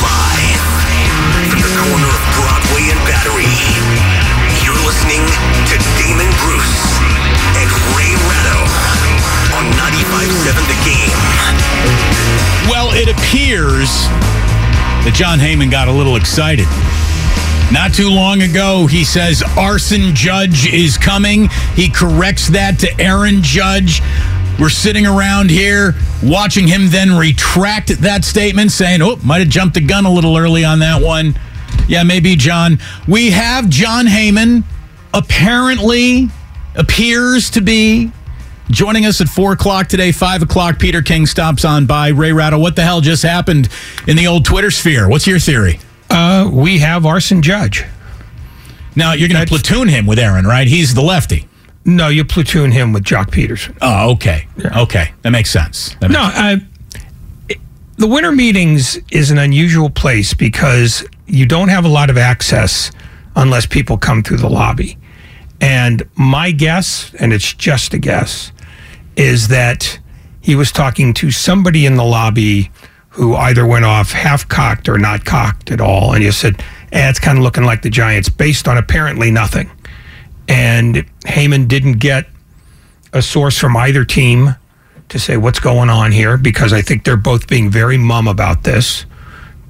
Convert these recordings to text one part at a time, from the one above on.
Live from the corner of Broadway and Battery, you're listening to Damon Bruce and Ray Ratto on 95.7 The Game. Well, it appears that John Heyman got a little excited. Not too long ago, he says, Arson Judge is coming. He corrects that to Aaron Judge. We're sitting around here watching him then retract that statement, saying, oh, might have jumped the gun a little early on that one. Yeah, maybe, John. We have John Heyman, apparently appears to be joining us at 4 o'clock today, 5 o'clock, Peter King stops on by. Ray Ratto, what the hell just happened in the old Twitter sphere? What's your theory? We have Arson Judge. Now, you're going to platoon him with Aaron, right? He's the lefty. No, you platoon him with Jock Peterson. Oh, okay. Yeah. Okay. That makes sense. The winter meetings is an unusual place because you don't have a lot of access unless people come through the lobby. And my guess, and it's just a guess, is that he was talking to somebody in the lobby who either went off half-cocked or not cocked at all. And he said, it's kind of looking like the Giants, based on apparently nothing. And Heyman didn't get a source from either team to say what's going on here, because I think they're both being very mum about this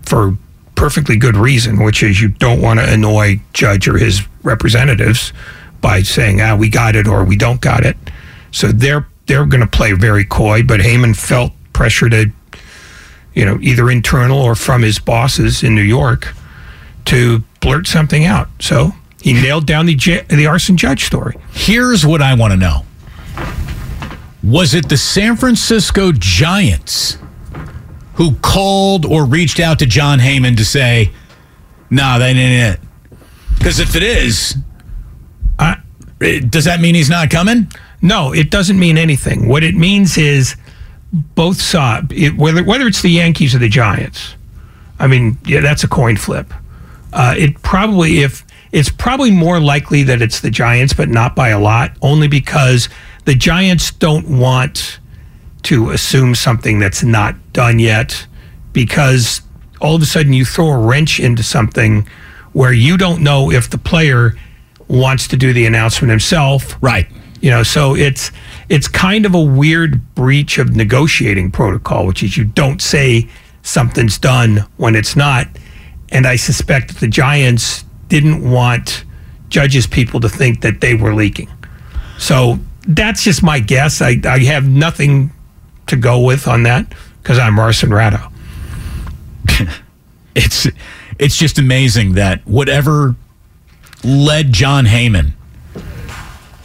for perfectly good reason, which is you don't want to annoy Judge or his representatives by saying, we got it or we don't got it. So they're going to play very coy, but Heyman felt pressure to, either internal or from his bosses in New York to blurt something out. So he nailed down the Arson Judge story. Here's what I want to know. Was it the San Francisco Giants who called or reached out to John Heyman to say, nah, that ain't it? Because if it is, does that mean he's not coming? No, it doesn't mean anything. What it means is both sides, whether it's the Yankees or the Giants. I mean, yeah, that's a coin flip. It's probably more likely that it's the Giants, but not by a lot, only because the Giants don't want to assume something that's not done yet, because all of a sudden you throw a wrench into something where you don't know if the player wants to do the announcement himself. Right. So it's kind of a weird breach of negotiating protocol, which is you don't say something's done when it's not. And I suspect that the Giants didn't want Judge's people to think that they were leaking. So that's just my guess. I have nothing to go with on that because I'm Arson Ratto. It's just amazing that whatever led John Heyman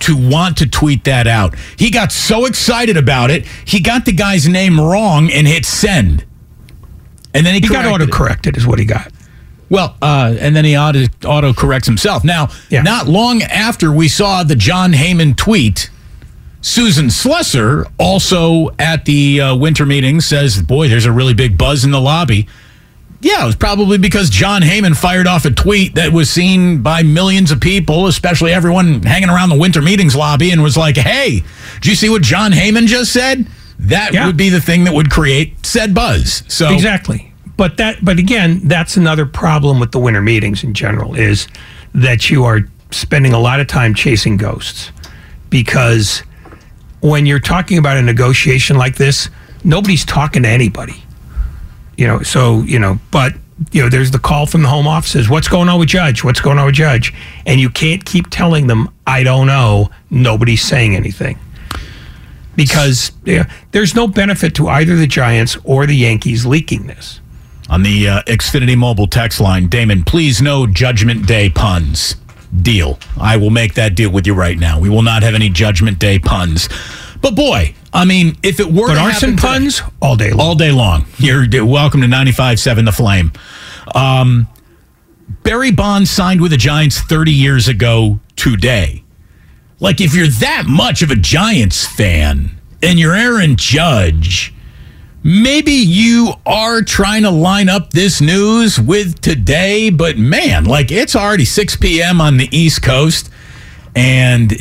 to want to tweet that out. He got so excited about it, he got the guy's name wrong and hit send. And then he got auto-corrected is what he got. Well, and then he auto-corrects himself. Now, Not long after we saw the John Heyman tweet, Susan Slesser, also at the winter meeting, says, boy, there's a really big buzz in the lobby. Yeah, it was probably because John Heyman fired off a tweet that was seen by millions of people, especially everyone hanging around the winter meetings lobby, and was like, hey, did you see what John Heyman just said? That would be the thing that would create said buzz. So exactly. But again, that's another problem with the winter meetings in general, is that you are spending a lot of time chasing ghosts. Because when you're talking about a negotiation like this, nobody's talking to anybody. There's the call from the home office, says, what's going on with Judge? What's going on with Judge? And you can't keep telling them, I don't know. Nobody's saying anything. Because there's no benefit to either the Giants or the Yankees leaking this. on the Xfinity Mobile text line. Damon, please no Judgment Day puns. Deal. I will make that deal with you right now. We will not have any Judgment Day puns. But boy, I mean, if it were arson puns today, all day long. All day long. You're welcome to 95.7 The Flame. Barry Bonds signed with the Giants 30 years ago today. Like, if you're that much of a Giants fan and you're Aaron Judge, maybe you are trying to line up this news with today, but man, like, it's already 6 p.m. on the East Coast, and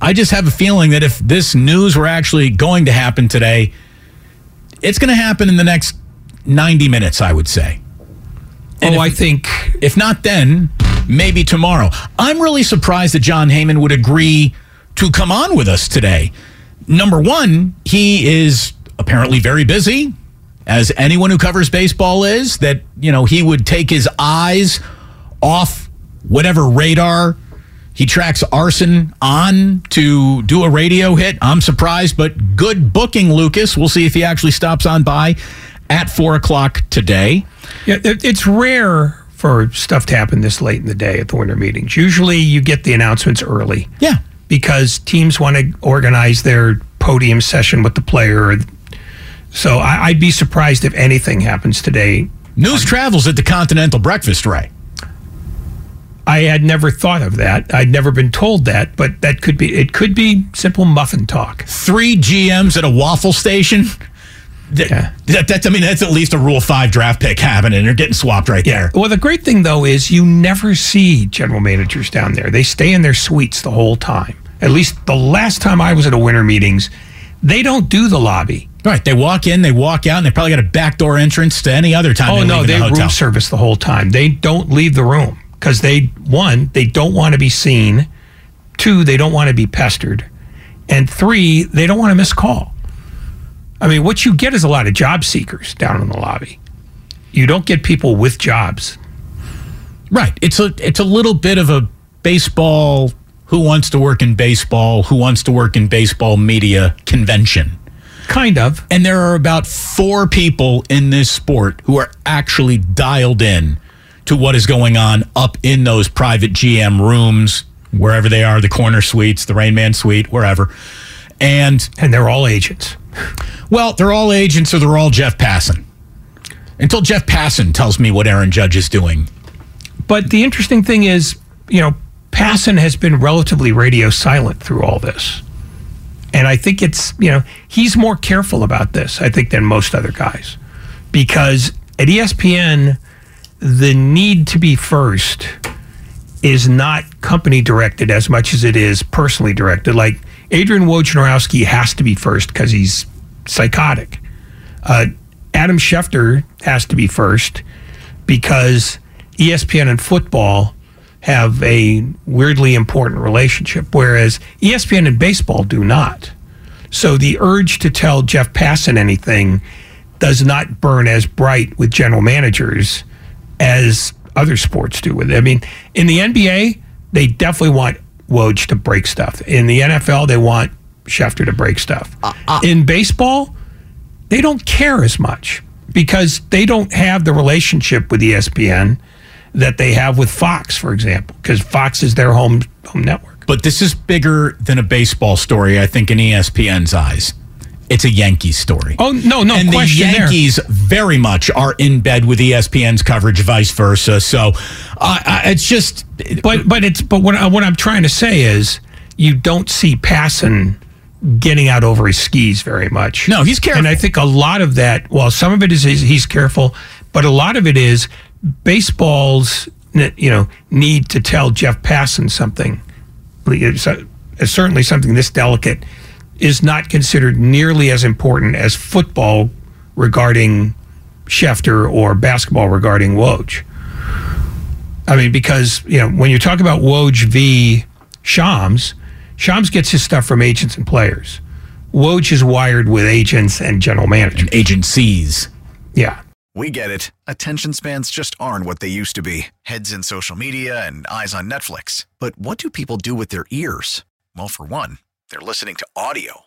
I just have a feeling that if this news were actually going to happen today, it's going to happen in the next 90 minutes, I would say. And I think, if not then, maybe tomorrow. I'm really surprised that John Heyman would agree to come on with us today. Number one, he is apparently very busy, as anyone who covers baseball is, that, you know, he would take his eyes off whatever radar he tracks arson on to do a radio hit. I'm surprised, but good booking, Lucas. We'll see if he actually stops on by at 4 o'clock today. Yeah, it's rare for stuff to happen this late in the day at the winter meetings. Usually you get the announcements early. Yeah. Because teams want to organize their podium session with the player. So I'd be surprised if anything happens today. News travels at the Continental Breakfast, Ray. I had never thought of that. I'd never been told that, but that could be. It could be simple muffin talk. Three GMs at a waffle station. That's at least a Rule 5 draft pick happening. They're getting swapped right there. Well, the great thing though is you never see general managers down there. They stay in their suites the whole time. At least the last time I was at a winter meetings, they don't do the lobby. Right, they walk in, they walk out, and they probably got a backdoor entrance to any other time. Oh, no, they room service the whole time. They don't leave the room because they don't want to be seen. 2, they don't want to be pestered. And 3, they don't want to miss call. I mean, what you get is a lot of job seekers down in the lobby. You don't get people with jobs. Right, it's a little bit of a baseball, who wants to work in baseball, who wants to work in baseball media convention. Kind of. And there are about 4 people in this sport who are actually dialed in to what is going on up in those private GM rooms, wherever they are, the corner suites, the Rain Man suite, wherever. And they're all agents. Well, they're all agents, so they're all Jeff Passan. Until Jeff Passan tells me what Aaron Judge is doing. But the interesting thing is, you know, Passan has been relatively radio silent through all this. And I think it's, you know, he's more careful about this, I think, than most other guys. Because at ESPN, the need to be first is not company directed as much as it is personally directed. Like, Adrian Wojnarowski has to be first because he's psychotic. Adam Schefter has to be first because ESPN and football have a weirdly important relationship, whereas ESPN and baseball do not. So the urge to tell Jeff Passan anything does not burn as bright with general managers as other sports do. I mean, in the NBA, they definitely want Woj to break stuff. In the NFL, they want Schefter to break stuff. In baseball, they don't care as much because they don't have the relationship with ESPN that they have with Fox, for example, because Fox is their home network. But this is bigger than a baseball story, I think, in ESPN's eyes. It's a Yankees story. Oh, no, and question. And the Yankees very much are in bed with ESPN's coverage, vice versa. So it's just... But what I'm trying to say is you don't see Passan getting out over his skis very much. No, he's careful. And I think a lot of that, well, some of it is he's careful, but a lot of it is baseball's, you know, need to tell Jeff Passan something, certainly something this delicate, is not considered nearly as important as football regarding Schefter or basketball regarding Woj. I mean, because, you know, when you talk about Woj v. Shams gets his stuff from agents and players. Woj is wired with agents and general managers. And agencies. Yeah. We get it. Attention spans just aren't what they used to be. Heads in social media and eyes on Netflix. But what do people do with their ears? Well, for one, they're listening to audio.